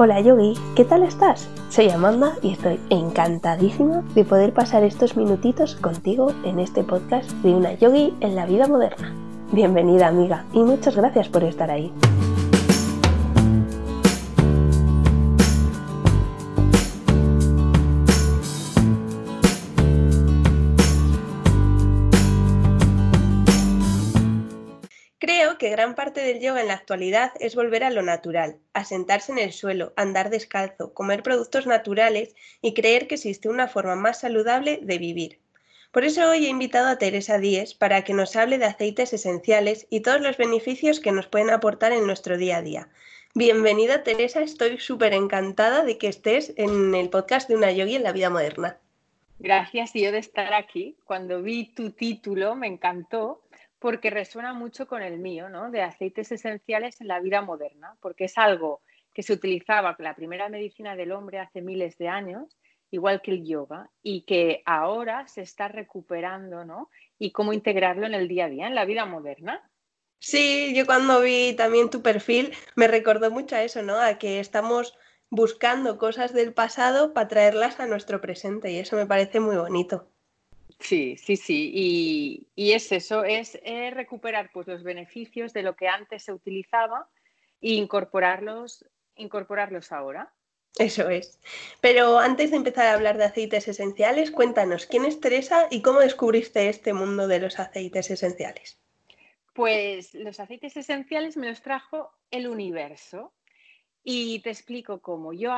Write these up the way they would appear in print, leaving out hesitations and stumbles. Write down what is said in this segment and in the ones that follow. Hola Yogi, ¿qué tal estás? Soy Amanda y estoy encantadísima de poder pasar estos minutitos contigo en este podcast de una Yogi en la vida moderna. Bienvenida amiga y muchas gracias por estar ahí. Creo que gran parte del yoga en la actualidad es volver a lo natural, a sentarse en el suelo, andar descalzo, comer productos naturales y creer que existe una forma más saludable de vivir. Por eso hoy he invitado a Teresa Díez para que nos hable de aceites esenciales y todos los beneficios que nos pueden aportar en nuestro día a día. Bienvenida Teresa, estoy súper encantada de que estés en el podcast de una Yogi en la vida moderna. Gracias tío de estar aquí. Cuando vi tu título me encantó, porque resuena mucho con el mío, ¿no? De aceites esenciales en la vida moderna, porque es algo que se utilizaba con la primera medicina del hombre hace miles de años, igual que el yoga, y que ahora se está recuperando, ¿no? Y cómo integrarlo en el día a día, en la vida moderna. Sí, yo cuando vi también tu perfil me recordó mucho a eso, ¿no? A que estamos buscando cosas del pasado para traerlas a nuestro presente, y eso me parece muy bonito. Sí, y es eso, es recuperar pues, los beneficios de lo que antes se utilizaba e incorporarlos ahora. Eso es. Pero antes de empezar a hablar de aceites esenciales, cuéntanos, ¿quién es Teresa y cómo descubriste este mundo de los aceites esenciales? Pues los aceites esenciales me los trajo el universo. Y te explico cómo. Yo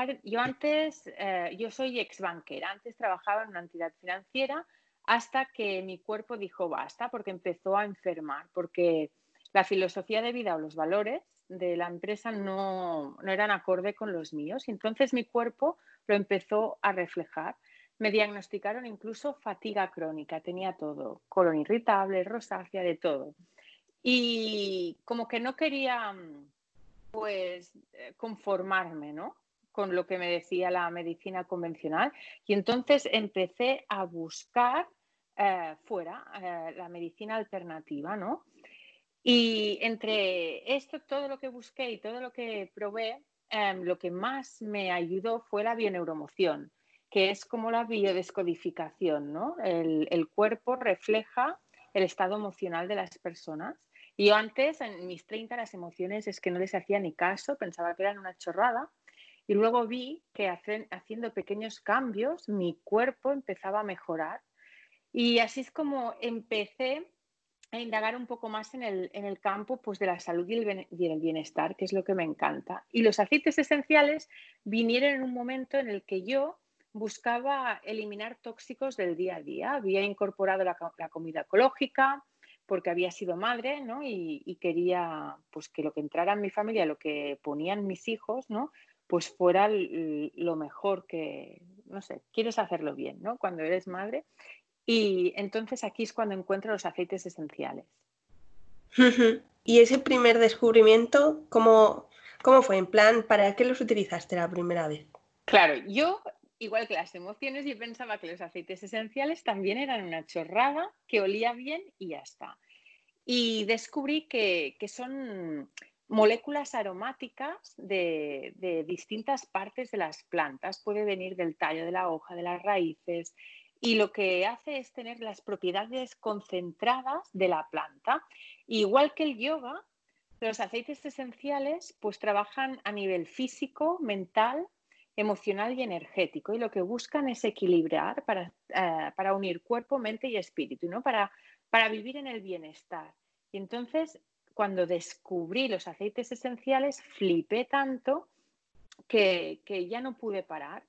soy exbanquera, antes trabajaba en una entidad financiera, hasta que mi cuerpo dijo basta, porque empezó a enfermar, porque la filosofía de vida o los valores de la empresa no eran acorde con los míos. Entonces mi cuerpo lo empezó a reflejar. Me diagnosticaron incluso fatiga crónica, tenía todo, colon irritable, rosácea, de todo. Y como que no quería pues conformarme, ¿no? Con lo que me decía la medicina convencional, y entonces empecé a buscar fuera la medicina alternativa, ¿no? Y entre esto, todo lo que busqué y todo lo que probé, lo que más me ayudó fue la bioneuromoción, que es como la biodescodificación, ¿no? El cuerpo refleja el estado emocional de las personas. Y yo antes, en mis 30, las emociones es que no les hacía ni caso, pensaba que eran una chorrada. Y luego vi que haciendo pequeños cambios mi cuerpo empezaba a mejorar, y así es como empecé a indagar un poco más en el campo pues, de la salud y el bienestar, que es lo que me encanta. Y los aceites esenciales vinieron en un momento en el que yo buscaba eliminar tóxicos del día a día. Había incorporado la comida ecológica porque había sido madre, ¿no? y quería pues, que lo que entrara en mi familia, lo que ponían mis hijos, ¿no? pues fuera lo mejor que, no sé, quieres hacerlo bien, ¿no? Cuando eres madre. Y entonces aquí es cuando encuentro los aceites esenciales. Y ese primer descubrimiento, ¿cómo fue? En plan, ¿para qué los utilizaste la primera vez? Claro, yo, igual que las emociones, yo pensaba que los aceites esenciales también eran una chorrada, que olía bien y ya está. Y descubrí que son moléculas aromáticas de distintas partes de las plantas. Puede venir del tallo, de la hoja, de las raíces, y lo que hace es tener las propiedades concentradas de la planta. Igual que el yoga, los aceites esenciales pues trabajan a nivel físico, mental, emocional y energético, y lo que buscan es equilibrar para unir cuerpo, mente y espíritu, ¿no? para vivir en el bienestar. Y entonces cuando descubrí los aceites esenciales, flipé tanto que ya no pude parar.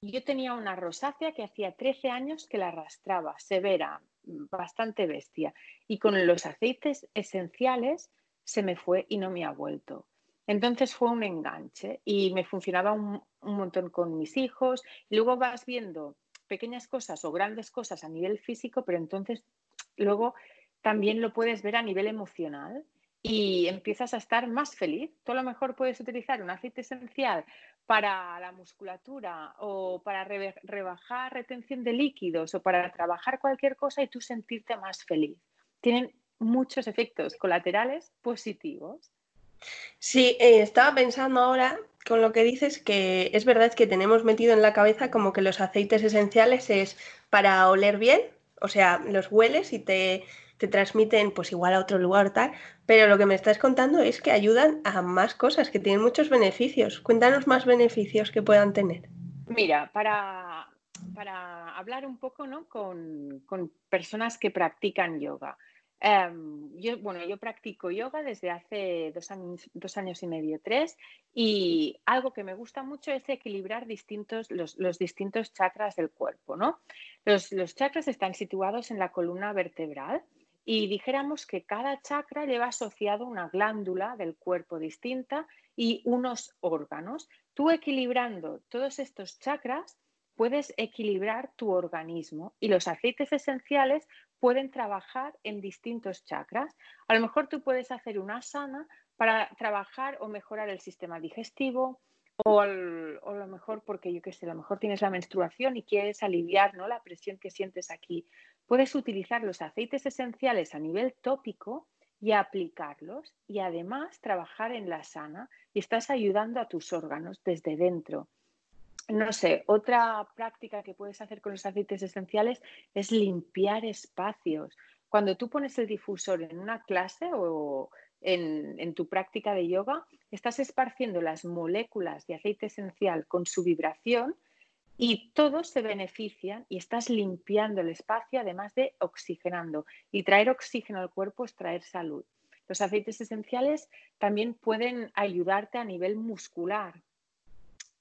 Yo tenía una rosácea que hacía 13 años que la arrastraba, severa, bastante bestia. Y con los aceites esenciales se me fue y no me ha vuelto. Entonces fue un enganche y me funcionaba un montón con mis hijos. Y luego vas viendo pequeñas cosas o grandes cosas a nivel físico, pero entonces luego también lo puedes ver a nivel emocional. Y empiezas a estar más feliz. Tú a lo mejor puedes utilizar un aceite esencial para la musculatura o para rebajar retención de líquidos o para trabajar cualquier cosa y tú sentirte más feliz. Tienen muchos efectos colaterales positivos. Sí, estaba pensando ahora con lo que dices, que es verdad que tenemos metido en la cabeza como que los aceites esenciales es para oler bien, o sea, los hueles y te transmiten pues igual a otro lugar tal, pero lo que me estás contando es que ayudan a más cosas, que tienen muchos beneficios. Cuéntanos más beneficios que puedan tener. Mira, para hablar un poco, ¿no?, con personas que practican yoga. Yo practico yoga desde hace 2 años y medio, 3, y algo que me gusta mucho es equilibrar los distintos chakras del cuerpo, ¿no? Los chakras están situados en la columna vertebral y dijéramos que cada chakra lleva asociado una glándula del cuerpo distinta y unos órganos. Tú equilibrando todos estos chakras puedes equilibrar tu organismo, y los aceites esenciales pueden trabajar en distintos chakras. A lo mejor tú puedes hacer una asana para trabajar o mejorar el sistema digestivo, o a lo mejor porque yo qué sé, a lo mejor tienes la menstruación y quieres aliviar, ¿no?, la presión que sientes aquí. Puedes utilizar los aceites esenciales a nivel tópico y aplicarlos, y además trabajar en la asana, y estás ayudando a tus órganos desde dentro. No sé, otra práctica que puedes hacer con los aceites esenciales es limpiar espacios. Cuando tú pones el difusor en una clase o en tu práctica de yoga, estás esparciendo las moléculas de aceite esencial con su vibración y todos se benefician, y estás limpiando el espacio, además de oxigenando. Y traer oxígeno al cuerpo es traer salud. Los aceites esenciales también pueden ayudarte a nivel muscular.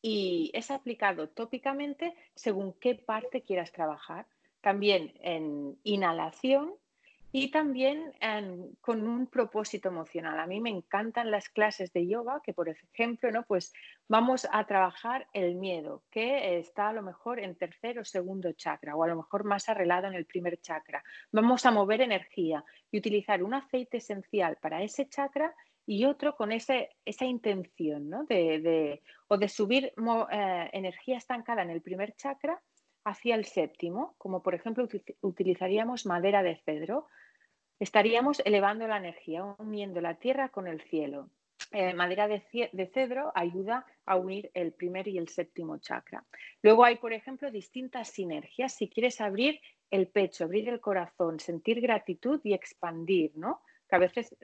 Y es aplicado tópicamente según qué parte quieras trabajar, también en inhalación y también con un propósito emocional. A mí me encantan las clases de yoga que, por ejemplo, ¿no?, pues vamos a trabajar el miedo, que está a lo mejor en 3.º o 2.º chakra, o a lo mejor más arreglado en el 1.er chakra. Vamos a mover energía y utilizar un aceite esencial para ese chakra y otro con esa intención, ¿no?, de subir energía estancada en el 1.er chakra hacia el 7.º, como por ejemplo utilizaríamos madera de cedro. Estaríamos elevando la energía, uniendo la tierra con el cielo. Madera de cedro ayuda a unir el 1.er y el 7.º chakra. Luego hay, por ejemplo, distintas sinergias. Si quieres abrir el pecho, abrir el corazón, sentir gratitud y expandir, ¿no?, que a veces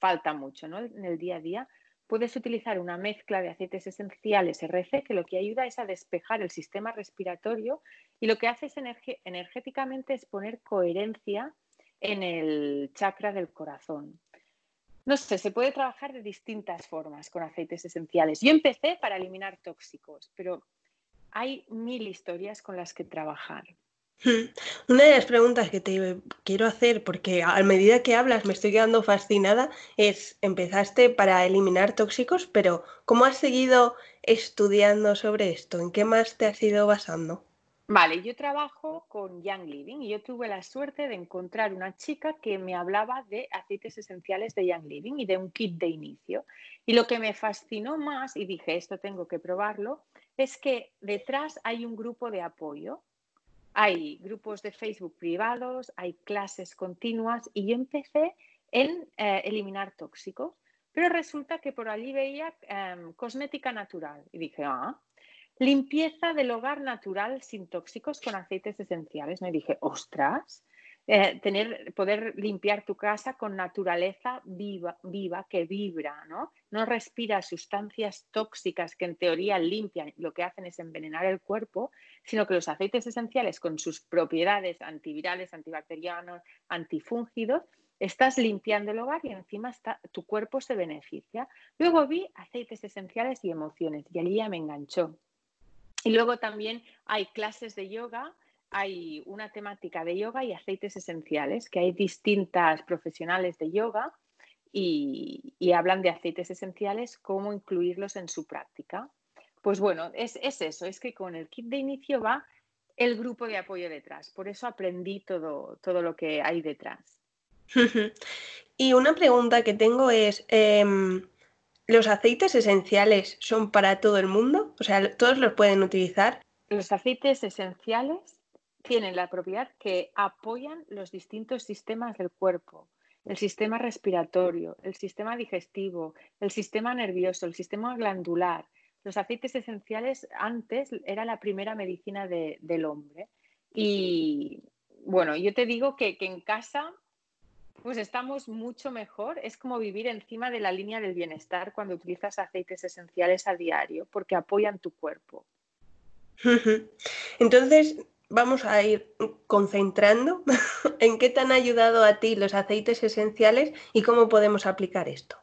falta mucho, ¿no?, en el día a día, puedes utilizar una mezcla de aceites esenciales RC, que lo que ayuda es a despejar el sistema respiratorio, y lo que hace es energéticamente es poner coherencia en el chakra del corazón. No sé, se puede trabajar de distintas formas con aceites esenciales. Yo empecé para eliminar tóxicos, pero hay mil historias con las que trabajar. Una de las preguntas que te quiero hacer, porque a medida que hablas me estoy quedando fascinada, es: empezaste para eliminar tóxicos, pero ¿cómo has seguido estudiando sobre esto? ¿En qué más te has ido basando? Vale, yo trabajo con Young Living y yo tuve la suerte de encontrar una chica que me hablaba de aceites esenciales de Young Living y de un kit de inicio. Y lo que me fascinó más, y dije, esto tengo que probarlo, es que detrás hay un grupo de apoyo. Hay grupos de Facebook privados, hay clases continuas, y yo empecé en eliminar tóxicos, pero resulta que por allí veía cosmética natural y dije, limpieza del hogar natural sin tóxicos con aceites esenciales. Me dije, ostras, poder limpiar tu casa con naturaleza viva que vibra, ¿no? No respira sustancias tóxicas que en teoría limpian, lo que hacen es envenenar el cuerpo, sino que los aceites esenciales, con sus propiedades antivirales, antibacterianos, antifúngidos, estás limpiando el hogar y encima tu cuerpo se beneficia. Luego vi aceites esenciales y emociones, y allí ya me enganchó. Y luego también hay clases de yoga. Hay una temática de yoga y aceites esenciales, que hay distintas profesionales de yoga y hablan de aceites esenciales, cómo incluirlos en su práctica. Pues bueno, es eso, es que con el kit de inicio va el grupo de apoyo detrás, por eso aprendí todo lo que hay detrás. Y una pregunta que tengo es, ¿los aceites esenciales son para todo el mundo? O sea, ¿todos los pueden utilizar? Los aceites esenciales tienen la propiedad que apoyan los distintos sistemas del cuerpo: el sistema respiratorio, el sistema digestivo, el sistema nervioso, el sistema glandular. los aceites esenciales antes era la primera medicina del hombre. Y bueno, yo te digo que en casa pues estamos mucho mejor. Es como vivir encima de la línea del bienestar cuando utilizas aceites esenciales a diario, porque apoyan tu cuerpo. Entonces vamos a ir concentrando en qué te han ayudado a ti los aceites esenciales y cómo podemos aplicar esto.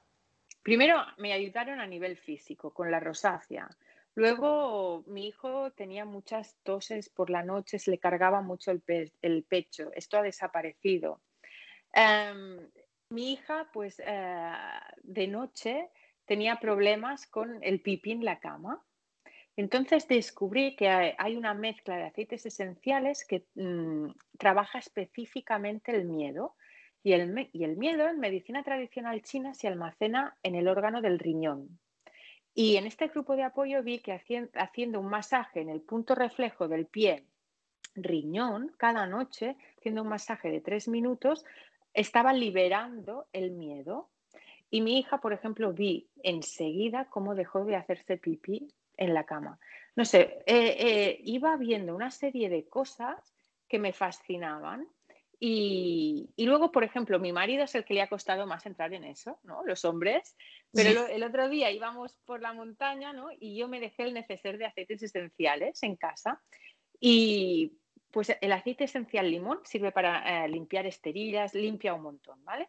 Primero me ayudaron a nivel físico, con la rosácea. Luego mi hijo tenía muchas toses por la noche, se le cargaba mucho el pecho. Esto ha desaparecido. Mi hija, pues de noche tenía problemas con el pipí en la cama. Entonces descubrí que hay una mezcla de aceites esenciales que trabaja específicamente el miedo. Y el miedo en medicina tradicional china se almacena en el órgano del riñón. Y en este grupo de apoyo vi que haciendo un masaje en el punto reflejo del pie riñón cada noche, haciendo un masaje de 3 minutos, estaba liberando el miedo. Y mi hija, por ejemplo, vi enseguida cómo dejó de hacerse pipí en la cama. No sé, iba viendo una serie de cosas que me fascinaban. Y luego, por ejemplo, mi marido es el que le ha costado más entrar en eso, ¿no? Los hombres. Pero el otro día íbamos por la montaña, ¿no? Y yo me dejé el neceser de aceites esenciales en casa. Y pues el aceite esencial limón sirve para limpiar esterillas, limpia un montón, ¿vale?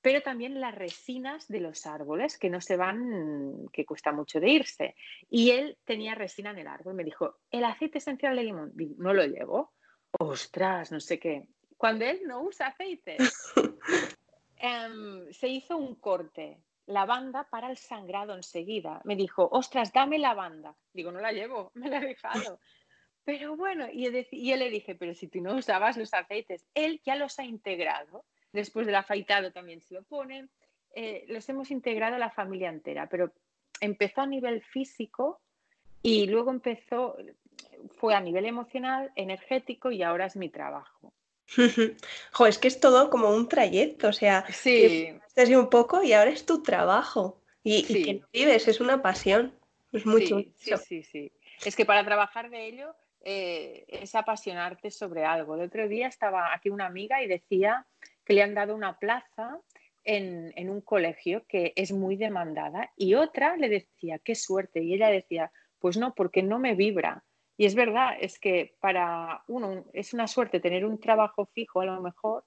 Pero también las resinas de los árboles que no se van, que cuesta mucho de irse. Y él tenía resina en el árbol. Me dijo, el aceite esencial de limón, no lo llevo. Ostras, no sé qué. Cuando él no usa aceites. Se hizo un corte, lavanda para el sangrado enseguida. Me dijo, ostras, dame lavanda. Digo, no la llevo, me la he dejado. Pero bueno, y yo le dije, pero si tú no usabas los aceites, él ya los ha integrado. Después del afeitado también se lo ponen. Los hemos integrado a la familia entera, pero empezó a nivel físico y luego fue a nivel emocional, energético y ahora es mi trabajo. Jo, es que es todo como un trayecto, o sea, sí. Estás un poco y ahora es tu trabajo y que lo vives, es una pasión, es mucho. Sí. Es que para trabajar de ello es apasionarte sobre algo. El otro día estaba aquí una amiga y decía que le han dado una plaza en un colegio que es muy demandada y otra le decía, qué suerte, y ella decía, pues no, porque no me vibra. Y es verdad, es que para uno es una suerte tener un trabajo fijo a lo mejor,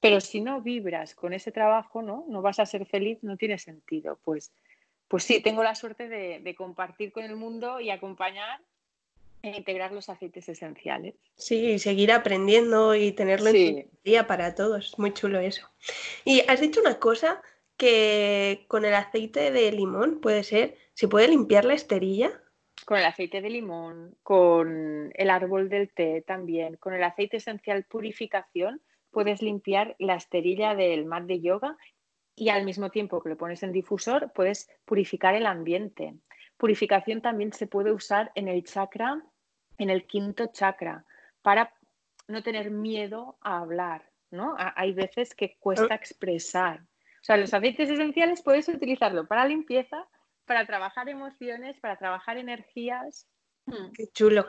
pero si no vibras con ese trabajo, no vas a ser feliz, no tiene sentido. Pues sí, tengo la suerte de compartir con el mundo y acompañar e integrar los aceites esenciales. Sí, y seguir aprendiendo y tenerlo en tu día para todos, muy chulo eso. Y has dicho una cosa, que con el aceite de limón puede ser, ¿se puede limpiar la esterilla? Con el aceite de limón, con el árbol del té también, con el aceite esencial purificación puedes limpiar la esterilla del mat de yoga y al mismo tiempo que lo pones en difusor puedes purificar el ambiente. Purificación también se puede usar en el chakra, en el 5.º chakra, para no tener miedo a hablar, ¿no? Hay veces que cuesta expresar. O sea, los aceites esenciales puedes utilizarlo para limpieza, para trabajar emociones, para trabajar energías. Qué chulo.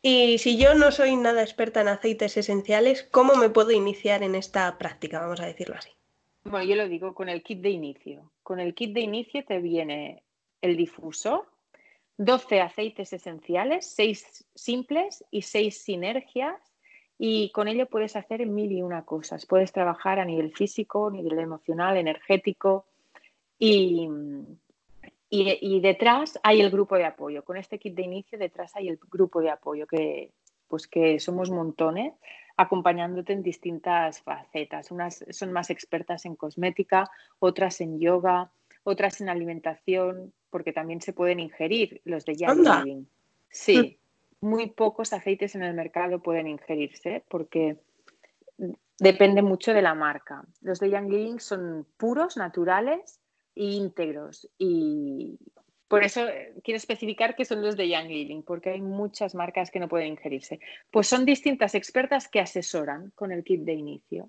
Y si yo no soy nada experta en aceites esenciales, ¿cómo me puedo iniciar en esta práctica? Vamos a decirlo así. Bueno, yo lo digo con el kit de inicio. Con el kit de inicio te viene el difusor, 12 aceites esenciales, 6 simples y 6 sinergias. Y con ello puedes hacer 1001 cosas. Puedes trabajar a nivel físico, nivel emocional, energético y detrás hay el grupo de apoyo. Con este kit de inicio detrás hay el grupo de apoyo que somos montones acompañándote en distintas facetas. Unas son más expertas en cosmética, otras en yoga, otras en alimentación, porque también se pueden ingerir los de Young Living. Sí, muy pocos aceites en el mercado pueden ingerirse porque depende mucho de la marca. Los de Young Living son puros, naturales, íntegros, y por eso quiero especificar que son los de Young Living, porque hay muchas marcas que no pueden ingerirse. Pues son distintas expertas que asesoran con el kit de inicio.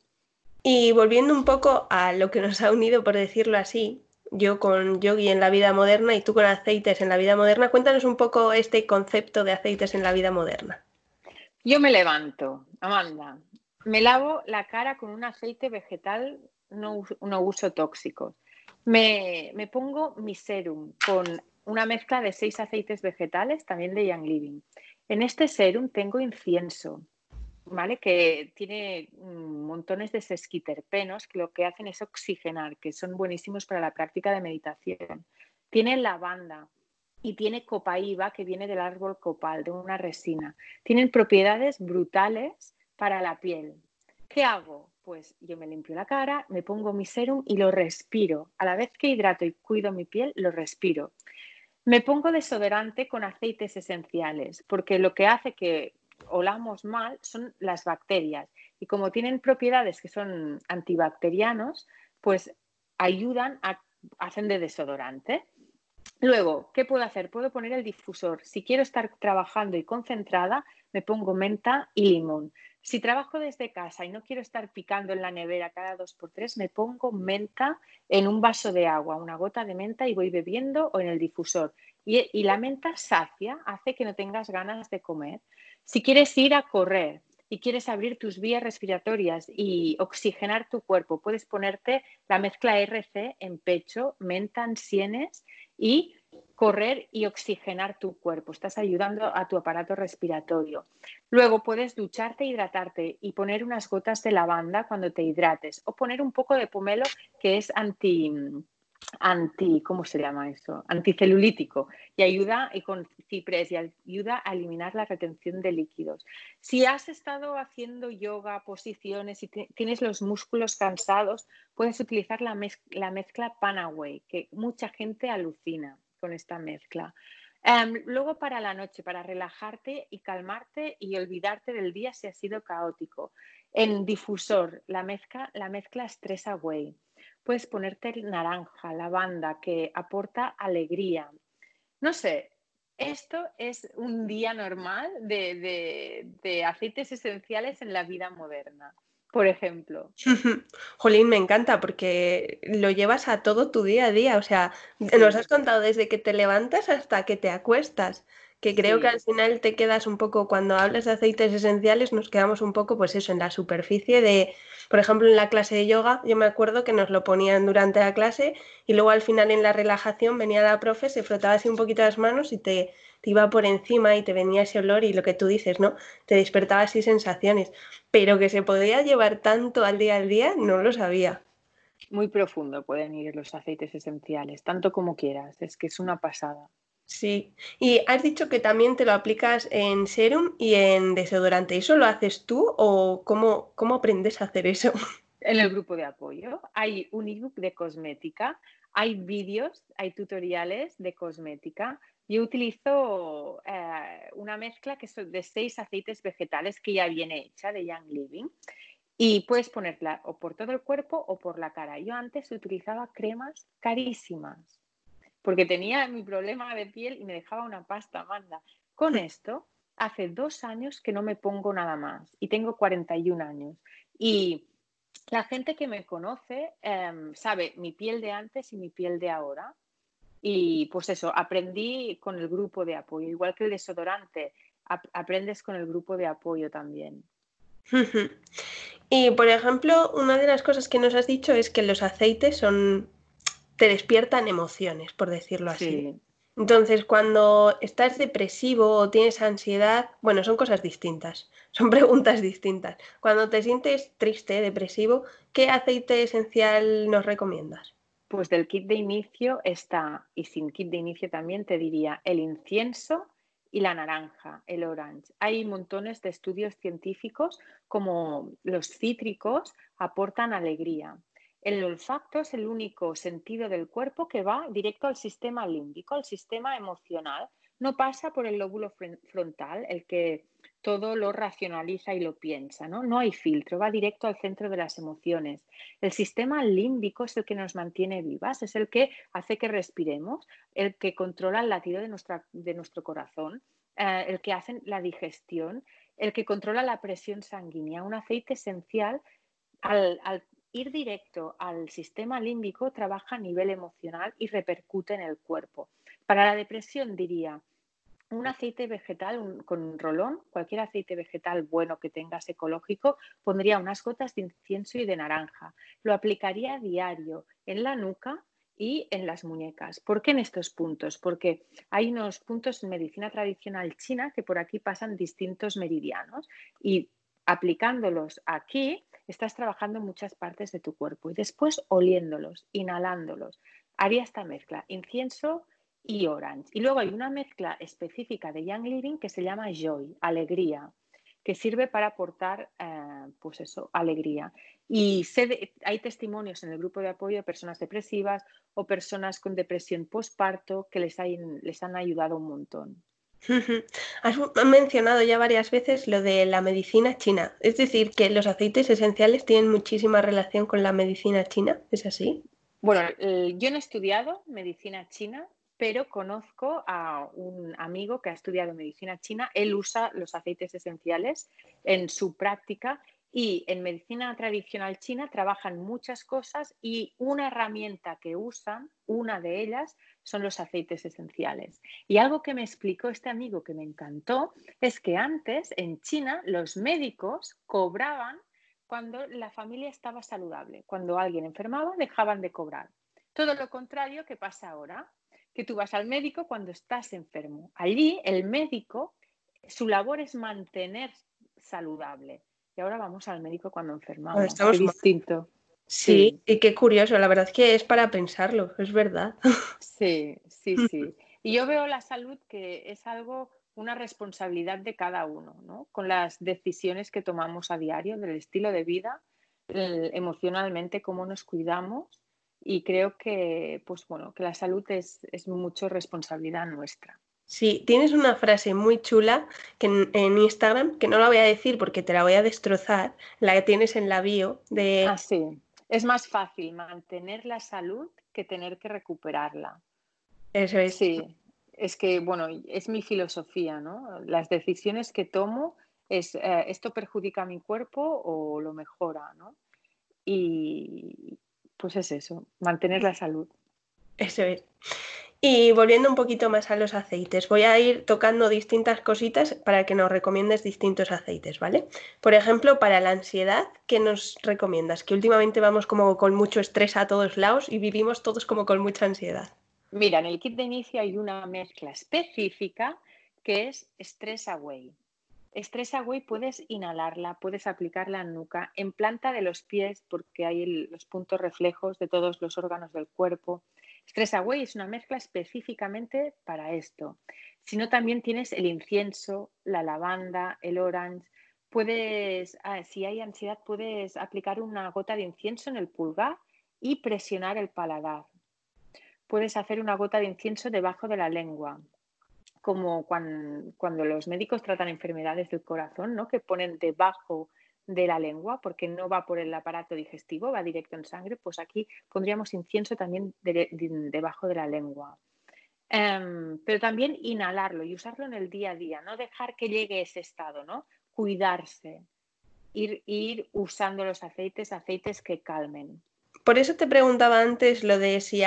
Y volviendo un poco a lo que nos ha unido, por decirlo así, yo con yogi en la vida moderna y tú con aceites en la vida moderna. Cuéntanos un poco este concepto de aceites en la vida moderna. Yo me levanto, Amanda, me lavo la cara con un aceite vegetal no uso tóxicos. Me pongo mi sérum con una mezcla de 6 aceites vegetales, también de Young Living. En este sérum tengo incienso, ¿vale? Que tiene montones de sesquiterpenos que lo que hacen es oxigenar, que son buenísimos para la práctica de meditación. Tiene lavanda y tiene copaiba, que viene del árbol copal, de una resina. Tienen propiedades brutales para la piel. ¿Qué hago? Pues yo me limpio la cara, me pongo mi sérum y lo respiro. A la vez que hidrato y cuido mi piel, lo respiro. Me pongo desodorante con aceites esenciales, porque lo que hace que olamos mal son las bacterias. Y como tienen propiedades que son antibacterianos, pues ayudan, hacen de desodorante. Luego, ¿qué puedo hacer? Puedo poner el difusor. Si quiero estar trabajando y concentrada, me pongo menta y limón. Si trabajo desde casa y no quiero estar picando en la nevera cada 2x3, me pongo menta en un vaso de agua, una gota de menta, y voy bebiendo, o en el difusor. Y la menta sacia, hace que no tengas ganas de comer. Si quieres ir a correr y quieres abrir tus vías respiratorias y oxigenar tu cuerpo, puedes ponerte la mezcla RC en pecho, menta en sienes, y correr y oxigenar tu cuerpo. Estás ayudando a tu aparato respiratorio. Luego puedes ducharte, hidratarte y poner unas gotas de lavanda cuando te hidrates, o poner un poco de pomelo, que es ¿cómo se llama eso? Anticelulítico, y ayuda, y con ciprés, y ayuda a eliminar la retención de líquidos. Si has estado haciendo yoga, posiciones, y tienes los músculos cansados, puedes utilizar la mezcla Panaway, que mucha gente alucina con esta mezcla. Luego, para la noche, para relajarte y calmarte y olvidarte del día si ha sido caótico, en difusor, la mezcla Stress Away. Puedes ponerte naranja, lavanda, que aporta alegría. No sé, esto es un día normal de aceites esenciales en la vida moderna, por ejemplo. Jolín, me encanta, porque lo llevas a todo tu día a día. O sea, nos has contado desde que te levantas hasta que te acuestas. Que creo que al final te quedas un poco, cuando hablas de aceites esenciales, nos quedamos un poco, pues eso, en la superficie de... Por ejemplo, en la clase de yoga, yo me acuerdo que nos lo ponían durante la clase, y luego al final en la relajación venía la profe, se frotaba así un poquito las manos y te iba por encima y te venía ese olor, y lo que tú dices, ¿no? Te despertaba así sensaciones. Pero que se podía llevar tanto al día, no lo sabía. Muy profundo pueden ir los aceites esenciales, tanto como quieras, es que es una pasada. Sí, y has dicho que también te lo aplicas en sérum y en desodorante. ¿Eso lo haces tú, o cómo aprendes a hacer eso? En el grupo de apoyo hay un ebook de cosmética, hay vídeos, hay tutoriales de cosmética. Yo utilizo una mezcla que son de 6 aceites vegetales, que ya viene hecha, de Young Living, y puedes ponerla o por todo el cuerpo o por la cara. Yo antes utilizaba cremas carísimas, porque tenía mi problema de piel y me dejaba una pasta, Amanda. Con esto, hace 2 años que no me pongo nada más, y tengo 41 años. Y la gente que me conoce sabe mi piel de antes y mi piel de ahora. Y pues eso, aprendí con el grupo de apoyo. Igual que el desodorante, aprendes con el grupo de apoyo también. Y, por ejemplo, una de las cosas que nos has dicho es que los aceites son... te despiertan emociones, por decirlo así. Sí. Entonces, cuando estás depresivo o tienes ansiedad, bueno, son cosas distintas, son preguntas distintas. Cuando te sientes triste, depresivo, ¿qué aceite esencial nos recomiendas? Pues del kit de inicio está, y sin kit de inicio también te diría, el incienso y la naranja, el orange. Hay montones de estudios científicos como los cítricos aportan alegría. El olfato es el único sentido del cuerpo que va directo al sistema límbico, al sistema emocional. No pasa por el lóbulo frontal, el que todo lo racionaliza y lo piensa, ¿no? No hay filtro, va directo al centro de las emociones. El sistema límbico es el que nos mantiene vivas, es el que hace que respiremos, el que controla el latido de nuestro corazón, el que hace la digestión, el que controla la presión sanguínea. Un aceite esencial al ir directo al sistema límbico trabaja a nivel emocional y repercute en el cuerpo. Para la depresión diría un aceite vegetal con un rolón, cualquier aceite vegetal bueno que tengas ecológico, pondría unas gotas de incienso y de naranja. Lo aplicaría a diario en la nuca y en las muñecas. ¿Por qué en estos puntos? Porque hay unos puntos en medicina tradicional china que por aquí pasan distintos meridianos y aplicándolos aquí estás trabajando muchas partes de tu cuerpo y después oliéndolos, inhalándolos. Haría esta mezcla, incienso y orange. Y luego hay una mezcla específica de Young Living que se llama Joy, alegría, que sirve para aportar pues eso, alegría. Y hay testimonios en el grupo de apoyo de personas depresivas o personas con depresión postparto que les han ayudado un montón. Has mencionado ya varias veces lo de la medicina china, es decir, que los aceites esenciales tienen muchísima relación con la medicina china, ¿es así? Bueno, yo no he estudiado medicina china, pero conozco a un amigo que ha estudiado medicina china, él usa los aceites esenciales en su práctica y en medicina tradicional china trabajan muchas cosas y una herramienta que usan, una de ellas, son los aceites esenciales. Y algo que me explicó este amigo que me encantó es que antes en China los médicos cobraban cuando la familia estaba saludable, cuando alguien enfermaba dejaban de cobrar. Todo lo contrario que pasa ahora, que tú vas al médico cuando estás enfermo. Allí el médico, su labor es mantener saludable. Y ahora vamos al médico cuando enfermamos. Estamos qué distinto. Sí, y qué curioso. La verdad es que es para pensarlo, es verdad. Sí, sí, sí. Y yo veo la salud que es algo, una responsabilidad de cada uno, ¿no? Con las decisiones que tomamos a diario, del estilo de vida, emocionalmente, cómo nos cuidamos. Y creo que, pues bueno, que la salud es mucho responsabilidad nuestra. Sí, tienes una frase muy chula que en Instagram, que no la voy a decir porque te la voy a destrozar, la que tienes en la bio de... Ah, sí. Es más fácil mantener la salud que tener que recuperarla. Eso es. Sí, es que, bueno, es mi filosofía, ¿no? Las decisiones que tomo es, esto perjudica a mi cuerpo o lo mejora, ¿no? Y... pues es eso, mantener la salud. Eso es. Y volviendo un poquito más a los aceites, voy a ir tocando distintas cositas para que nos recomiendes distintos aceites, ¿vale? Por ejemplo, para la ansiedad, ¿qué nos recomiendas? Que últimamente vamos como con mucho estrés a todos lados y vivimos todos como con mucha ansiedad. Mira, en el kit de inicio hay una mezcla específica que es Stress Away. Stress Away puedes inhalarla, puedes aplicarla en nuca, en planta de los pies porque hay los puntos reflejos de todos los órganos del cuerpo. Stress Away es una mezcla específicamente para esto. Si no, también tienes el incienso, la lavanda, el orange. Puedes, si hay ansiedad, puedes aplicar una gota de incienso en el pulgar y presionar el paladar. Puedes hacer una gota de incienso debajo de la lengua, como cuando los médicos tratan enfermedades del corazón, ¿no? Que ponen debajo de la lengua porque no va por el aparato digestivo, va directo en sangre, pues aquí pondríamos incienso también debajo de la lengua. Pero también inhalarlo y usarlo en el día a día, no dejar que llegue ese estado, ¿no? Cuidarse, ir usando los aceites que calmen. Por eso te preguntaba antes lo de si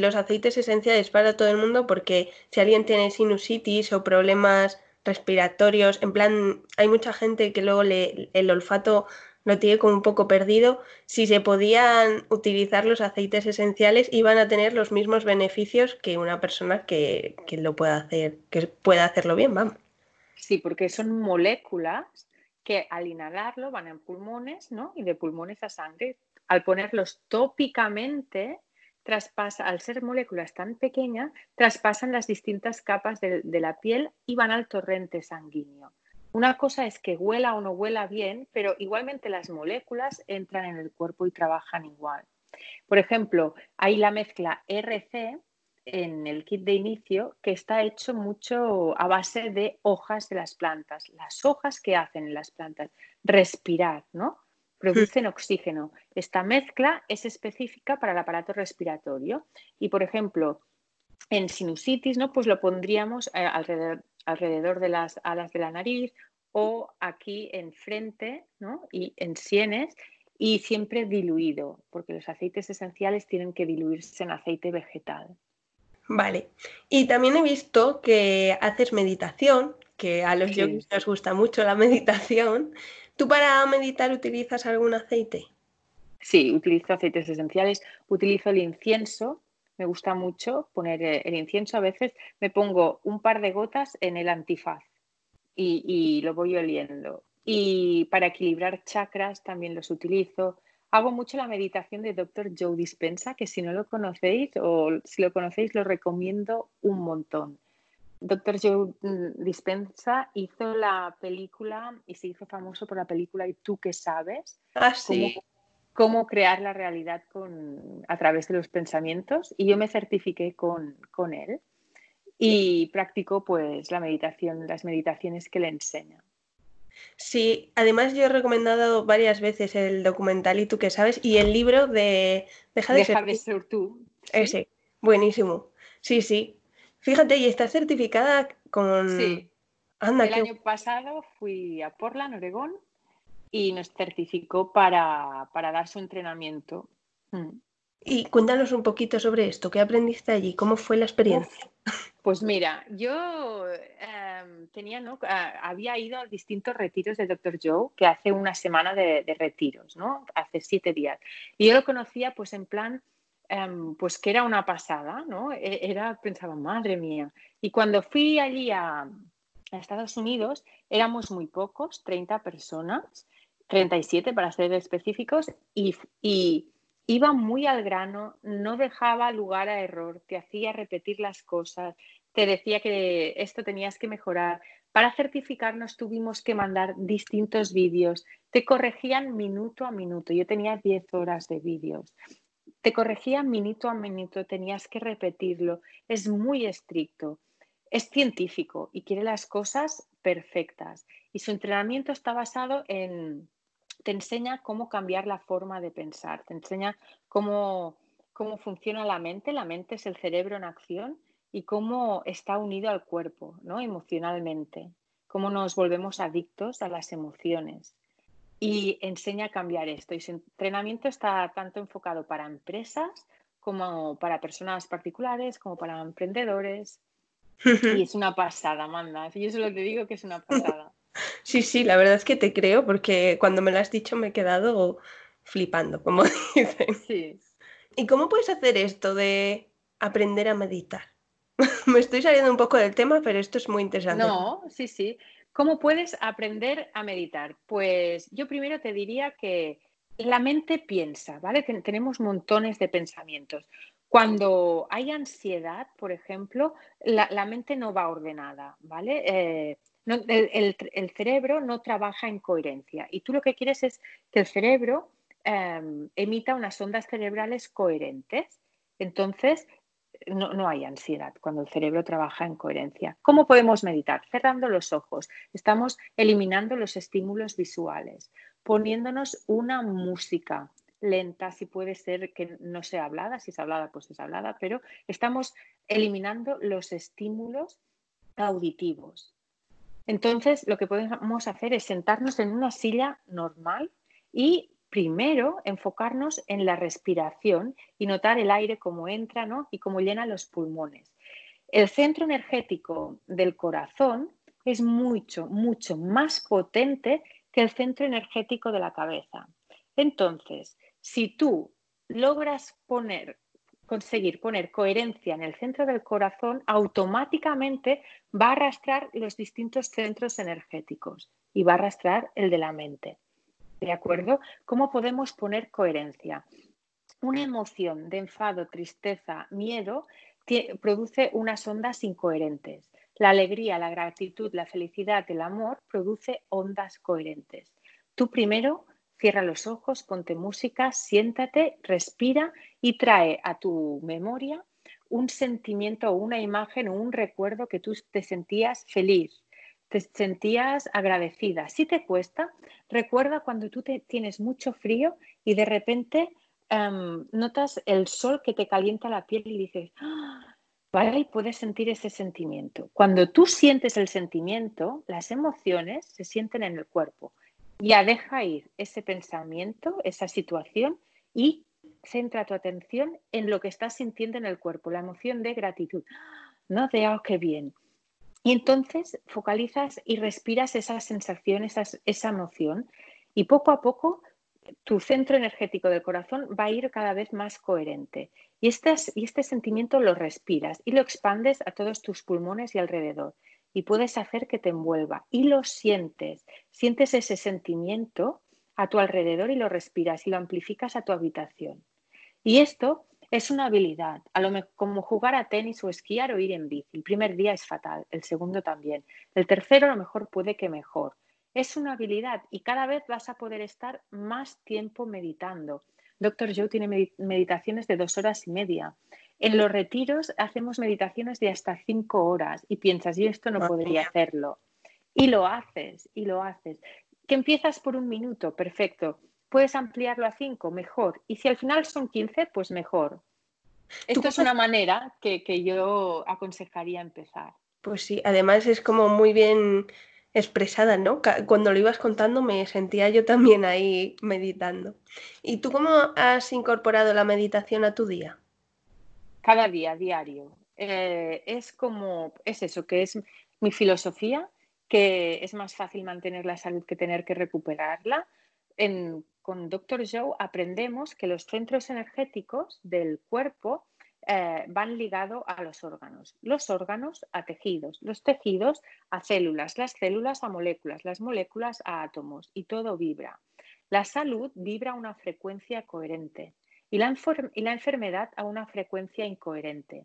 los aceites esenciales para todo el mundo, porque si alguien tiene sinusitis o problemas respiratorios, en plan, hay mucha gente que luego el olfato lo tiene como un poco perdido, si se podían utilizar los aceites esenciales iban a tener los mismos beneficios que una persona que lo pueda hacer, que pueda hacerlo bien, vamos. Sí, porque son moléculas que al inhalarlo van en pulmones, ¿no? Y de pulmones a sangre. Al ponerlos tópicamente, al ser moléculas tan pequeñas, traspasan las distintas capas de la piel y van al torrente sanguíneo. Una cosa es que huela o no huela bien, pero igualmente las moléculas entran en el cuerpo y trabajan igual. Por ejemplo, hay la mezcla RC en el kit de inicio que está hecho mucho a base de hojas de las plantas. Las hojas que hacen las plantas, respirar, ¿no? Producen oxígeno. Esta mezcla es específica para el aparato respiratorio y, por ejemplo, en sinusitis, ¿no? Pues lo pondríamos alrededor de las alas de la nariz o aquí enfrente, ¿no? Y en sienes y siempre diluido, porque los aceites esenciales tienen que diluirse en aceite vegetal. Vale, y también he visto que haces meditación, que a los yogis nos gusta mucho la meditación. ¿Tú para meditar utilizas algún aceite? Sí, utilizo aceites esenciales, utilizo el incienso, me gusta mucho poner el incienso. A veces me pongo un par de gotas en el antifaz y lo voy oliendo. Y para equilibrar chakras también los utilizo. Hago mucho la meditación de Dr. Joe Dispenza, que si no lo conocéis o si lo conocéis lo recomiendo un montón. Dr. Joe Dispenza hizo la película y se hizo famoso por la película ¿Y tú qué sabes? Ah, sí. Cómo crear la realidad a través de los pensamientos, y yo me certifiqué con él y practico pues la meditación, las meditaciones que le enseña. Sí, además yo he recomendado varias veces el documental ¿Y tú qué sabes? Y el libro de Deja de ser tú. Ese, buenísimo. Sí, sí. Fíjate, y está certificada con... Sí. Anda, el año pasado fui a Portland, Oregón, y nos certificó para dar su entrenamiento. Y cuéntanos un poquito sobre esto. ¿Qué aprendiste allí? ¿Cómo fue la experiencia? Pues mira, yo había ido a distintos retiros del Dr. Joe, que hace una semana de retiros, ¿no? Hace 7 días. Y yo lo conocía pues en plan, pues que era una pasada, ¿no? Pensaba, madre mía. Y cuando fui allí a Estados Unidos, éramos muy pocos, 30 personas, 37 para ser específicos, y iba muy al grano, no dejaba lugar a error, te hacía repetir las cosas, te decía que esto tenías que mejorar. Para certificarnos tuvimos que mandar distintos vídeos, te corregían minuto a minuto. Yo tenía 10 horas de vídeos. Te corregían minuto a minuto, tenías que repetirlo. Es muy estricto, es científico y quiere las cosas perfectas. Y su entrenamiento está basado en... Te enseña cómo cambiar la forma de pensar, te enseña cómo funciona la mente es el cerebro en acción y cómo está unido al cuerpo, ¿no? Emocionalmente, cómo nos volvemos adictos a las emociones, y enseña a cambiar esto. Y su entrenamiento está tanto enfocado para empresas como para personas particulares, como para emprendedores, y es una pasada, manda. Yo solo te digo que es una pasada. Sí, sí, la verdad es que te creo, porque cuando me lo has dicho me he quedado flipando, como dicen. Sí. ¿Y cómo puedes hacer esto de aprender a meditar? Me estoy saliendo un poco del tema, pero esto es muy interesante. No, sí, sí. ¿Cómo puedes aprender a meditar? Pues yo primero te diría que la mente piensa, ¿vale? Tenemos montones de pensamientos. Cuando hay ansiedad, por ejemplo, la mente no va ordenada, ¿vale? No, el cerebro no trabaja en coherencia, y tú lo que quieres es que el cerebro emita unas ondas cerebrales coherentes. Entonces no hay ansiedad cuando el cerebro trabaja en coherencia. ¿Cómo podemos meditar? Cerrando los ojos. Estamos eliminando los estímulos visuales, poniéndonos una música lenta, si puede ser que no sea hablada, si es hablada pues es hablada, pero estamos eliminando los estímulos auditivos. Entonces, lo que podemos hacer es sentarnos en una silla normal y primero enfocarnos en la respiración y notar el aire cómo entra, ¿no? Y cómo llena los pulmones. El centro energético del corazón es mucho, mucho más potente que el centro energético de la cabeza. Entonces, si tú logras conseguir poner coherencia en el centro del corazón, automáticamente va a arrastrar los distintos centros energéticos y va a arrastrar el de la mente. ¿De acuerdo? ¿Cómo podemos poner coherencia? Una emoción de enfado, tristeza, miedo produce unas ondas incoherentes. La alegría, la gratitud, la felicidad, el amor produce ondas coherentes. Tú primero cierra los ojos, ponte música, siéntate, respira y trae a tu memoria un sentimiento o una imagen o un recuerdo que tú te sentías feliz, te sentías agradecida. Si te cuesta, recuerda cuando tú tienes mucho frío y de repente notas el sol que te calienta la piel y dices, ¡ah! ¿Vale? Y puedes sentir ese sentimiento. Cuando tú sientes el sentimiento, las emociones se sienten en el cuerpo. Ya deja ir ese pensamiento, esa situación, y centra tu atención en lo que estás sintiendo en el cuerpo, la emoción de gratitud. No te hagas que bien. Y entonces focalizas y respiras esa sensación, esa emoción, y poco a poco tu centro energético del corazón va a ir cada vez más coherente. Y este sentimiento lo respiras y lo expandes a todos tus pulmones y alrededor. Y puedes hacer que te envuelva y lo sientes. Sientes ese sentimiento a tu alrededor y lo respiras y lo amplificas a tu habitación. Y esto es una habilidad, como jugar a tenis o esquiar o ir en bici. El primer día es fatal, el segundo también. El tercero a lo mejor puede que mejor. Es una habilidad y cada vez vas a poder estar más tiempo meditando. Dr. Joe tiene meditaciones de 2 horas y media. En los retiros hacemos meditaciones de hasta 5 horas y piensas, yo esto no podría hacerlo. Y lo haces, y lo haces. Que empiezas por 1 minuto, perfecto. Puedes ampliarlo a 5, mejor. Y si al final son 15, pues mejor. Esto es una manera que yo aconsejaría empezar. Pues sí, además es como muy bien expresada, ¿no? Cuando lo ibas contando me sentía yo también ahí meditando. ¿Y tú cómo has incorporado la meditación a tu día? Cada día, diario. Es mi filosofía, que es más fácil mantener la salud que tener que recuperarla. Con Dr. Joe aprendemos que los centros energéticos del cuerpo van ligados a los órganos a tejidos, los tejidos a células, las células a moléculas, las moléculas a átomos, y todo vibra. La salud vibra a una frecuencia coherente y la enfermedad a una frecuencia incoherente.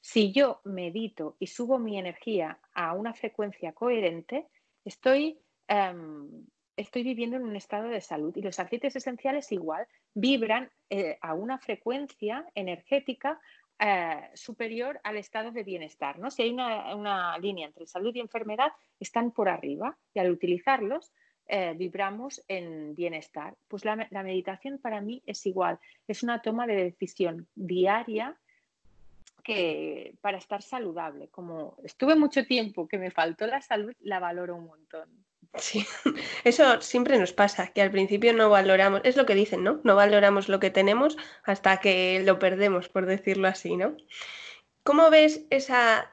Si yo medito y subo mi energía a una frecuencia coherente, estoy viviendo en un estado de salud, y los aceites esenciales igual vibran a una frecuencia energética superior al estado de bienestar, ¿no? Si hay una línea entre salud y enfermedad, están por arriba, y al utilizarlos vibramos en bienestar. Pues la meditación para mí es igual, es una toma de decisión diaria para estar saludable. Como estuve mucho tiempo que me faltó la salud, la valoro un montón. Sí, eso siempre nos pasa, que al principio no valoramos, es lo que dicen, ¿no? No valoramos lo que tenemos hasta que lo perdemos, por decirlo así, ¿no? ¿Cómo ves esa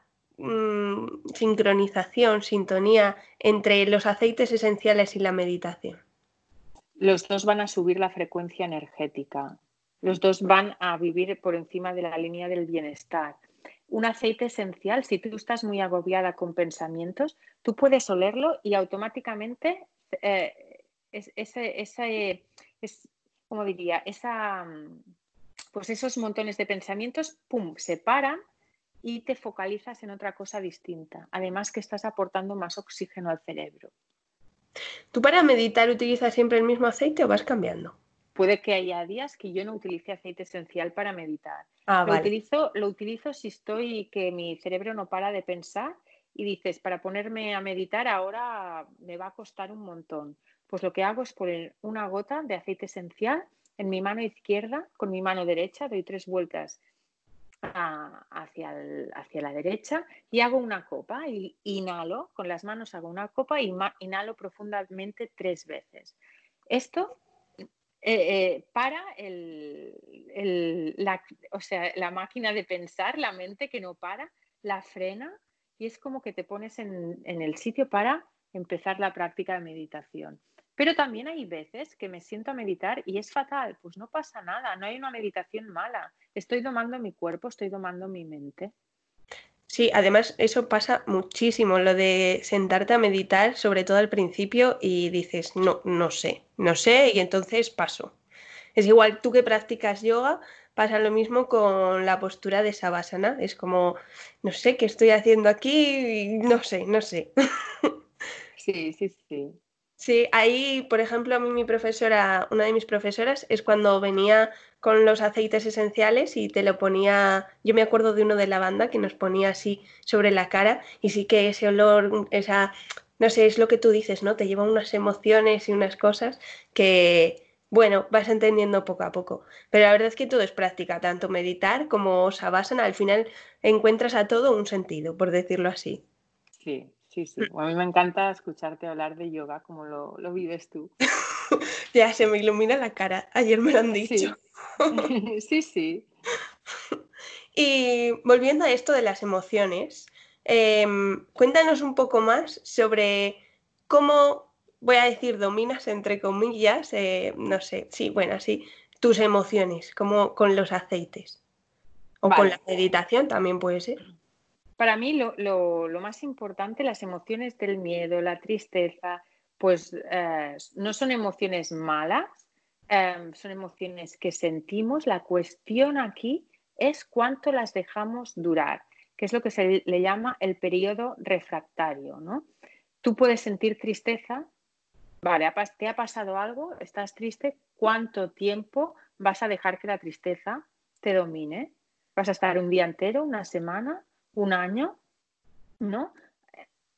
sincronización, sintonía entre los aceites esenciales y la meditación? Los dos van a subir la frecuencia energética, los dos van a vivir por encima de la línea del bienestar. Un aceite esencial, si tú estás muy agobiada con pensamientos, tú puedes olerlo y automáticamente esos montones de pensamientos, ¡pum!, se paran y te focalizas en otra cosa distinta. Además que estás aportando más oxígeno al cerebro. ¿Tú para meditar utilizas siempre el mismo aceite o vas cambiando? Puede que haya días que yo no utilice aceite esencial para meditar. Vale. Lo utilizo si estoy que mi cerebro no para de pensar y dices, para ponerme a meditar ahora me va a costar un montón. Pues lo que hago es poner una gota de aceite esencial en mi mano izquierda, con mi mano derecha, doy 3 vueltas hacia la derecha y hago una copa, y inhalo, con las manos hago una copa y inhalo profundamente 3 veces. Esto para la máquina de pensar, la mente que no para, la frena, y es como que te pones en el sitio para empezar la práctica de meditación. Pero también hay veces que me siento a meditar y es fatal, pues no pasa nada, no hay una meditación mala. Estoy domando mi cuerpo, estoy domando mi mente. Sí, además eso pasa muchísimo, lo de sentarte a meditar, sobre todo al principio, y dices, no sé, y entonces paso. Es igual, tú que practicas yoga, pasa lo mismo con la postura de Savasana, es como, no sé qué estoy haciendo aquí, no sé. Sí. Sí, ahí, por ejemplo, a mí una de mis profesoras, es cuando venía con los aceites esenciales y te lo ponía, yo me acuerdo de uno de lavanda que nos ponía así sobre la cara, y sí que ese olor, es lo que tú dices, ¿no? Te lleva unas emociones y unas cosas que, bueno, vas entendiendo poco a poco. Pero la verdad es que todo es práctica, tanto meditar como savasana, al final encuentras a todo un sentido, por decirlo así. Sí. Sí. A mí me encanta escucharte hablar de yoga, como lo vives tú. Ya, se me ilumina la cara. Ayer me lo han dicho. Sí, sí. Y volviendo a esto de las emociones, cuéntanos un poco más sobre cómo, voy a decir, dominas, entre comillas, tus emociones, como con los aceites. O vale. Con la meditación también puede ser. Para mí lo más importante, las emociones del miedo, la tristeza, pues no son emociones malas, son emociones que sentimos. La cuestión aquí es cuánto las dejamos durar, que es lo que se le llama el periodo refractario, ¿no? Tú puedes sentir tristeza, vale, ¿te ha pasado algo? ¿Estás triste? ¿Cuánto tiempo vas a dejar que la tristeza te domine? ¿Vas a estar un día entero, una semana, un año? ¿No?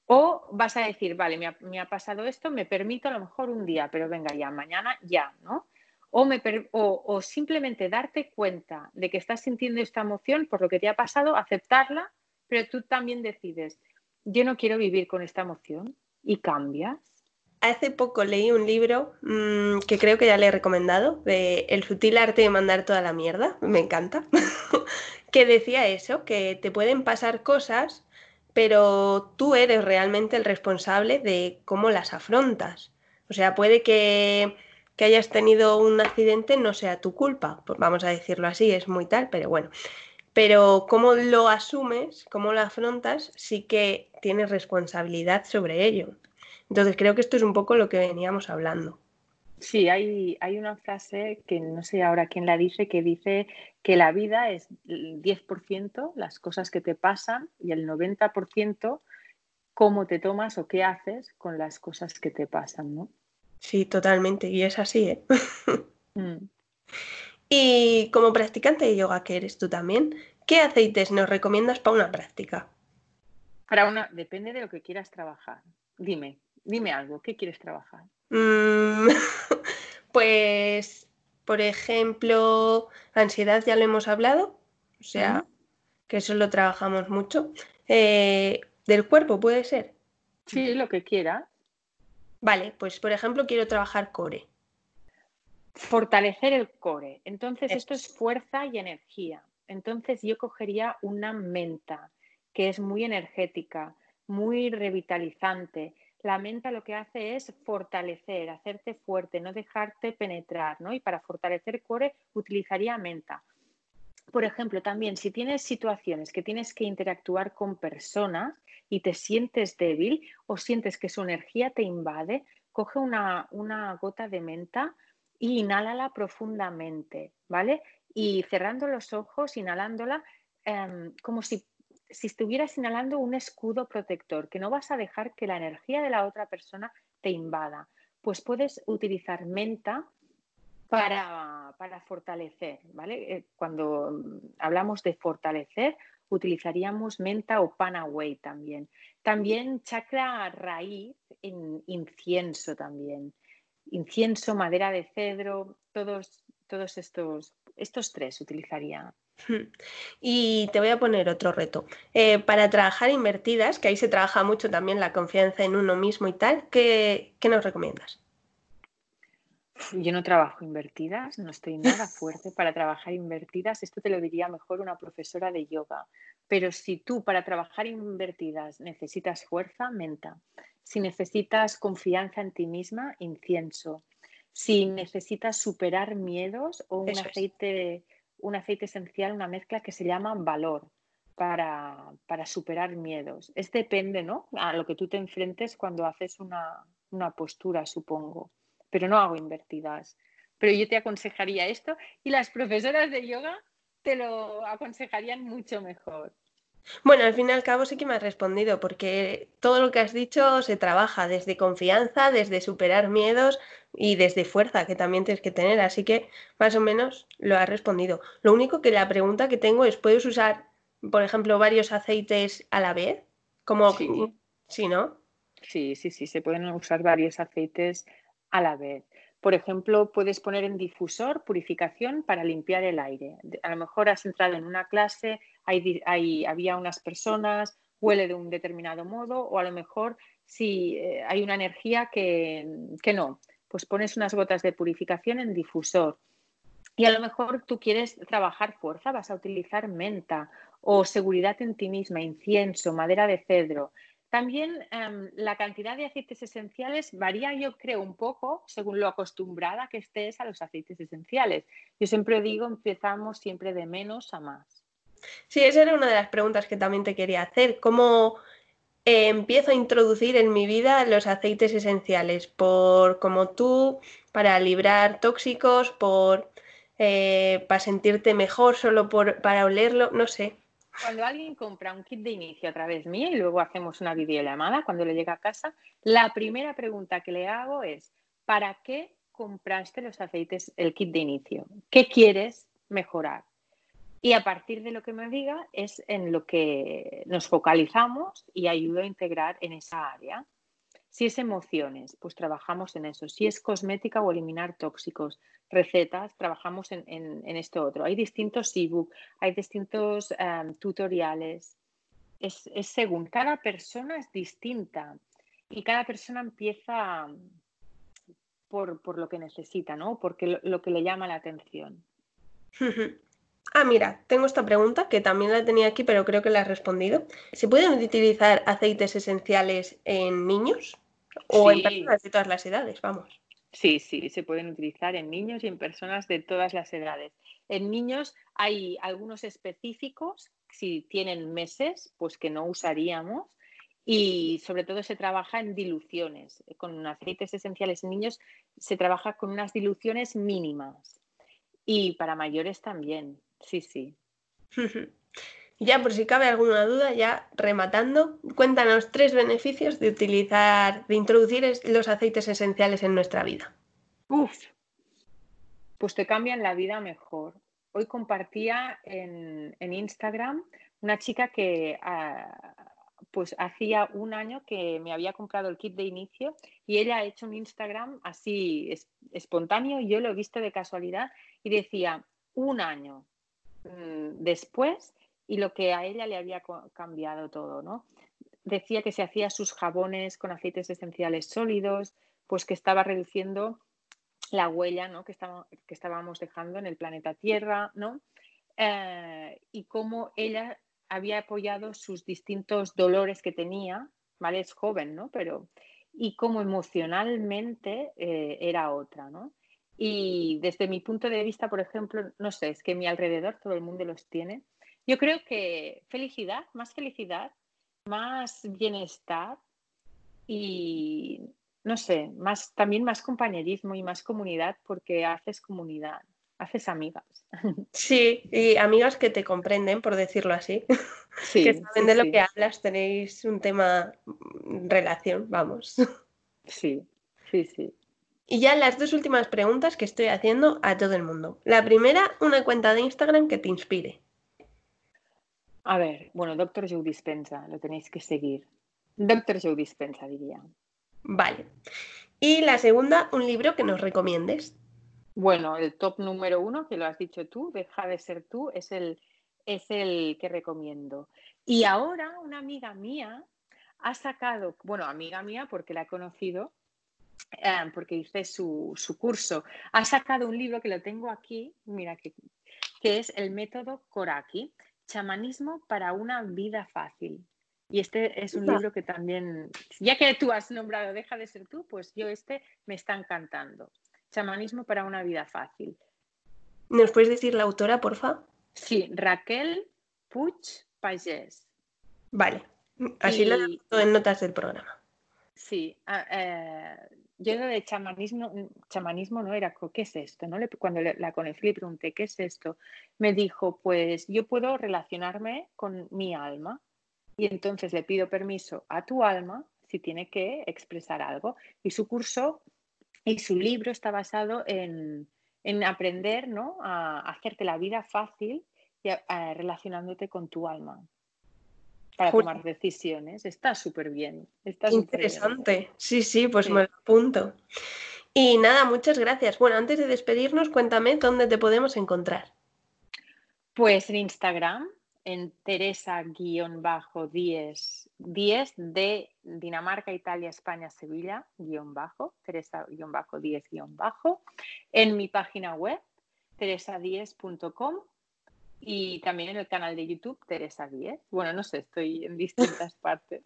O vas a decir, vale, me ha pasado esto, me permito a lo mejor un día, pero venga ya, mañana ya, ¿no? O simplemente darte cuenta de que estás sintiendo esta emoción por lo que te ha pasado, aceptarla, pero tú también decides, yo no quiero vivir con esta emoción, y cambias. Hace poco leí un libro que creo que ya le he recomendado, de El sutil arte de mandar toda la mierda, me encanta, que decía eso, que te pueden pasar cosas, pero tú eres realmente el responsable de cómo las afrontas. O sea, puede que hayas tenido un accidente no sea tu culpa, pues vamos a decirlo así, es muy tal, pero bueno. Pero cómo lo asumes, cómo lo afrontas, sí que tienes responsabilidad sobre ello. Entonces creo que esto es un poco lo que veníamos hablando. Sí, hay una frase que no sé ahora quién la dice, que dice que la vida es el 10% las cosas que te pasan y el 90% cómo te tomas o qué haces con las cosas que te pasan, ¿no? Sí, totalmente, y es así, ¿eh? Y como practicante de yoga que eres tú también, ¿qué aceites nos recomiendas para una práctica? Depende de lo que quieras trabajar. Dime algo, ¿qué quieres trabajar? Pues, por ejemplo, ansiedad ya lo hemos hablado, o sea, que eso lo trabajamos mucho. ¿Del cuerpo puede ser? Sí, lo que quieras. Vale, pues por ejemplo quiero trabajar core. Fortalecer el core. Entonces esto es fuerza y energía. Entonces yo cogería una menta, que es muy energética, muy revitalizante. La menta lo que hace es fortalecer, hacerte fuerte, no dejarte penetrar, ¿no? Y para fortalecer core utilizaría menta. Por ejemplo, también si tienes situaciones que tienes que interactuar con personas y te sientes débil o sientes que su energía te invade, coge una gota de menta y inhálala profundamente, ¿vale? Y cerrando los ojos, inhalándola, como si estuvieras inhalando un escudo protector, que no vas a dejar que la energía de la otra persona te invada. Pues puedes utilizar menta para fortalecer, ¿vale? Cuando hablamos de fortalecer, utilizaríamos menta o panaway también. También chakra raíz en incienso también. Incienso, madera de cedro, todos estos tres utilizaría. Y te voy a poner otro reto. Para trabajar invertidas, que ahí se trabaja mucho también la confianza en uno mismo y tal, ¿qué nos recomiendas? Yo no trabajo invertidas, no estoy nada fuerte para trabajar invertidas. Esto te lo diría mejor una profesora de yoga. Pero si tú para trabajar invertidas necesitas fuerza, menta. Si necesitas confianza en ti misma, incienso. Si necesitas superar miedos o un aceite esencial, una mezcla que se llama valor para superar miedos. Es depende, ¿no? A lo que tú te enfrentes cuando haces una postura, supongo. Pero no hago invertidas. Pero yo te aconsejaría esto y las profesoras de yoga te lo aconsejarían mucho mejor. Bueno, al fin y al cabo sí que me has respondido, porque todo lo que has dicho se trabaja desde confianza, desde superar miedos y desde fuerza, que también tienes que tener, así que más o menos lo has respondido. Lo único que la pregunta que tengo es, ¿puedes usar, por ejemplo, varios aceites a la vez? Como sí, ¿no? Sí, se pueden usar varios aceites a la vez. Por ejemplo, puedes poner en difusor purificación para limpiar el aire. A lo mejor has entrado en una clase, había unas personas, huele de un determinado modo, o a lo mejor si hay una energía que no, pues pones unas gotas de purificación en difusor. Y a lo mejor tú quieres trabajar fuerza, vas a utilizar menta o seguridad en ti misma, incienso, madera de cedro. También la cantidad de aceites esenciales varía, yo creo, un poco según lo acostumbrada que estés a los aceites esenciales. Yo siempre digo, empezamos siempre de menos a más. Sí, esa era una de las preguntas que también te quería hacer. ¿Cómo empiezo a introducir en mi vida los aceites esenciales? ¿Por como tú, para librar tóxicos, por... para sentirte mejor, solo para olerlo, no sé. Cuando alguien compra un kit de inicio a través mía y luego hacemos una videollamada cuando le llega a casa, la primera pregunta que le hago es: ¿para qué compraste los aceites, el kit de inicio? ¿Qué quieres mejorar? Y a partir de lo que me diga es en lo que nos focalizamos y ayudo a integrar en esa área. Si es emociones, pues trabajamos en eso. Si es cosmética o eliminar tóxicos, recetas, trabajamos en esto otro. Hay distintos e-book, hay distintos tutoriales. Es según, cada persona es distinta y cada persona empieza por lo que necesita, ¿no? Porque lo que le llama la atención. Ah, mira, tengo esta pregunta que también la tenía aquí, pero creo que la has respondido. ¿Se pueden utilizar aceites esenciales en niños? O sí, en personas de todas las edades, vamos. Sí, sí, se pueden utilizar en niños y en personas de todas las edades. En niños hay algunos específicos, si tienen meses, pues que no usaríamos, y sobre todo se trabaja en diluciones. Con aceites esenciales en niños se trabaja con unas diluciones mínimas, y para mayores también, sí, sí. Ya por si cabe alguna duda, ya rematando, cuéntanos 3 beneficios de utilizar, de introducir los aceites esenciales en nuestra vida. Uf, pues te cambian la vida mejor. Hoy compartía en Instagram una chica que pues hacía un año que me había comprado el kit de inicio y ella ha hecho un Instagram así espontáneo, y yo lo he visto de casualidad, y decía un año después... y lo que a ella le había cambiado todo, ¿no? Decía que se hacía sus jabones con aceites esenciales sólidos, pues que estaba reduciendo la huella, ¿no?, que estábamos dejando en el planeta Tierra, ¿no? Y cómo ella había apoyado sus distintos dolores que tenía, ¿vale? Es joven, ¿no? Pero, y cómo emocionalmente era otra, ¿no? Y desde mi punto de vista, por ejemplo, no sé, es que a mi alrededor todo el mundo los tiene. Yo creo que felicidad, más bienestar y, no sé, más, también más compañerismo y más comunidad, porque haces comunidad, haces amigas. Sí, y amigas que te comprenden, por decirlo así, sí, que saben de lo que hablas, tenéis un tema, relación, vamos. Sí, sí, sí. Y ya las 2 últimas preguntas que estoy haciendo a todo el mundo. La primera, una cuenta de Instagram que te inspire. A ver, bueno, Dr. Joe Dispenza, lo tenéis que seguir. Dr. Joe Dispenza, diría. Vale. Y la segunda, un libro que nos recomiendes. Bueno, el top número 1, que lo has dicho tú, Deja de ser tú, es el que recomiendo. Y ahora una amiga mía ha sacado, bueno, amiga mía porque la he conocido, porque hice su curso, ha sacado un libro que lo tengo aquí, mira, que es el Método Koraki. Chamanismo para una vida fácil. Y este es un libro que también, ya que tú has nombrado Deja de ser tú, pues yo me está encantando. Chamanismo para una vida fácil. ¿Nos puedes decir la autora, porfa? Sí, Raquel Puig Pagès. Vale, así lo anoto en notas del programa. Sí, yo lo de chamanismo no era, ¿qué es esto? ¿No? Cuando la conocí le pregunté, ¿qué es esto? Me dijo, pues yo puedo relacionarme con mi alma, y entonces le pido permiso a tu alma si tiene que expresar algo. Y su curso y su libro está basado en aprender, ¿no?, a hacerte la vida fácil y a relacionándote con tu alma para tomar decisiones. Está súper bien. Está interesante. Bien. Sí, sí, pues sí. Me lo apunto. Y nada, muchas gracias. Bueno, antes de despedirnos, cuéntame dónde te podemos encontrar. Pues en Instagram, en Teresa-Díez, 10 de Dinamarca, Italia, España, Sevilla, Teresa-Díez, en mi página web, teresadiez.com, y también en el canal de YouTube, Teresa Díez. Bueno, no sé, estoy en distintas partes.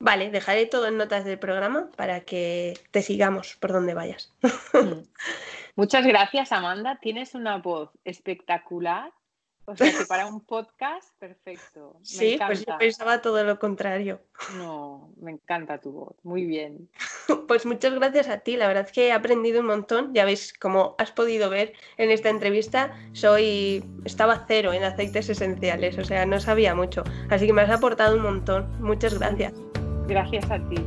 Vale, dejaré todo en notas del programa para que te sigamos por donde vayas. Muchas gracias, Amanda. Tienes una voz espectacular. O sea, que para un podcast, perfecto. Sí, pues yo pensaba todo lo contrario. No, me encanta tu voz, muy bien. Pues muchas gracias a ti, la verdad es que he aprendido un montón. Ya veis, como has podido ver en esta entrevista, estaba cero en aceites esenciales, o sea, no sabía mucho. Así que me has aportado un montón, muchas gracias. Gracias a ti.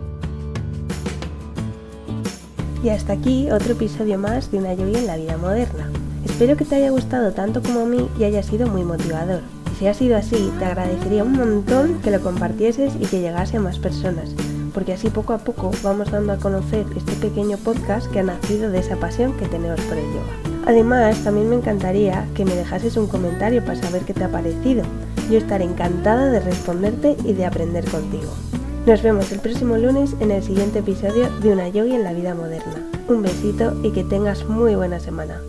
Y hasta aquí otro episodio más de Una lluvia en la vida moderna. Espero que te haya gustado tanto como a mí y haya sido muy motivador. Y si ha sido así, te agradecería un montón que lo compartieses y que llegase a más personas, porque así poco a poco vamos dando a conocer este pequeño podcast que ha nacido de esa pasión que tenemos por el yoga. Además, también me encantaría que me dejases un comentario para saber qué te ha parecido. Yo estaré encantada de responderte y de aprender contigo. Nos vemos el próximo lunes en el siguiente episodio de Una yogi en la vida moderna. Un besito y que tengas muy buena semana.